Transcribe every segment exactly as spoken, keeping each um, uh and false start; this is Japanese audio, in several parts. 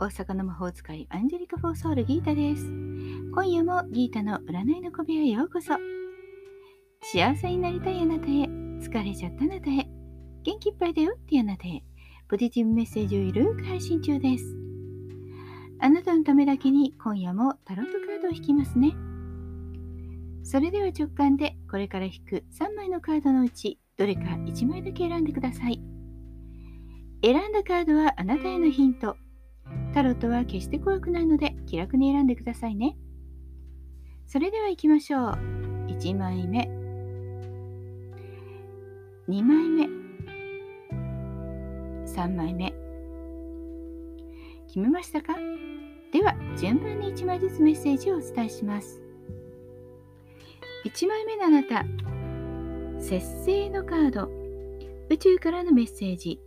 大阪の魔法使いアンジェリカ・フォーソウル・ギータです。今夜もギータの占いの小部屋へようこそ。幸せになりたいあなたへ、疲れちゃったあなたへ、元気いっぱいだよっていうあなたへ、ポジティブメッセージをゆるく配信中です。あなたのためだけに今夜もタロットカードを引きますね。それでは直感でこれから引くさんまいのカードのうちどれかいちまいだけ選んでください。選んだカードはあなたへのヒント。タロットは決して怖くないので気楽に選んでくださいね。それでは行きましょう。いちまいめ、にまいめ、さんまいめ。決めましたか？では順番にいちまいずつメッセージをお伝えします。いちまいめのあなた、節制のカード。宇宙からのメッセージ。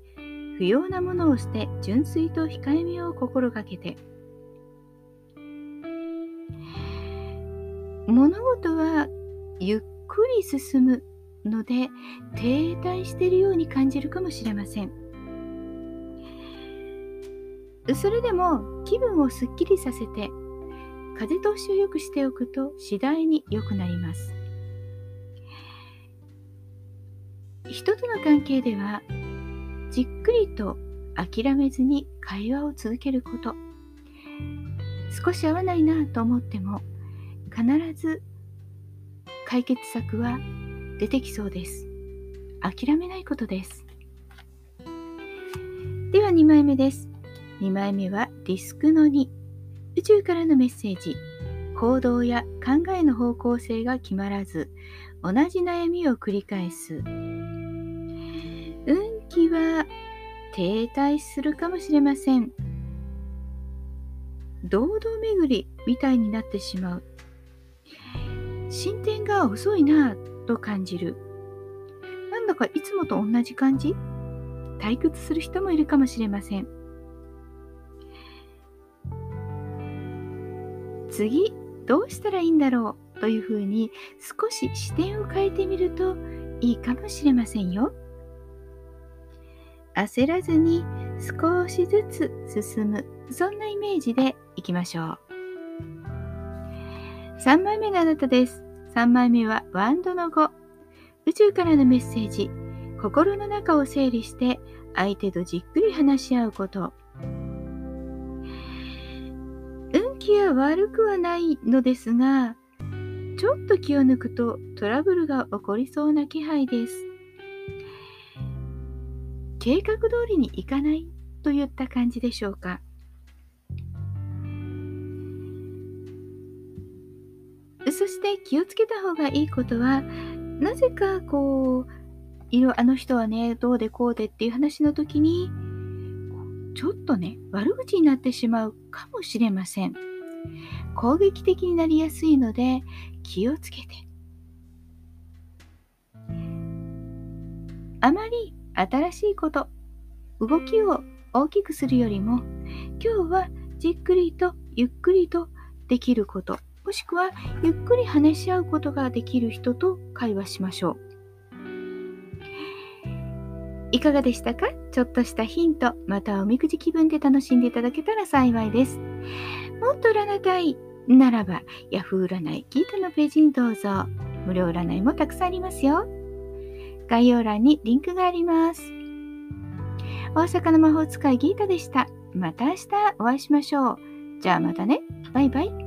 不要なものを捨て、純粋と控えめを心がけて。物事はゆっくり進むので、停滞しているように感じるかもしれません。それでも気分をすっきりさせて、風通しを良くしておくと次第に良くなります。人との関係ではじっくりと諦めずに会話を続けること。少し合わないなと思っても必ず解決策は出てきそうです。諦めないことです。ではにまいめです。にまいめはリスクのに。宇宙からのメッセージ。行動や考えの方向性が決まらず、同じ悩みを繰り返す。運気は停滞するかもしれません。堂々巡りみたいになってしまう。進展が遅いなぁと感じる。なんだかいつもと同じ感じ？退屈する人もいるかもしれません。次どうしたらいいんだろうというふうに少し視点を変えてみるといいかもしれませんよ。焦らずに少しずつ進む、そんなイメージでいきましょう。さんまいめのあなたです。さんまいめはワンドのご。宇宙からのメッセージ。心の中を整理して相手とじっくり話し合うこと。気は悪くはないのですが、ちょっと気を抜くとトラブルが起こりそうな気配です。計画通りにいかないといった感じでしょうか。そして気をつけた方がいいことは、なぜかこういろあの人はねどうでこうでっていう話の時にちょっとね悪口になってしまうかもしれません。攻撃的になりやすいので気をつけて。あまり新しいこと、動きを大きくするよりも、今日はじっくりとゆっくりとできること、もしくはゆっくり話し合うことができる人と会話しましょう。いかがでしたか？ちょっとしたヒント、またおみくじ気分で楽しんでいただけたら幸いです。もっと占いたいならば、ヤフー占いギータのページにどうぞ。無料占いもたくさんありますよ。概要欄にリンクがあります。大阪の魔法使いギータでした。また明日お会いしましょう。じゃあまたね。バイバイ。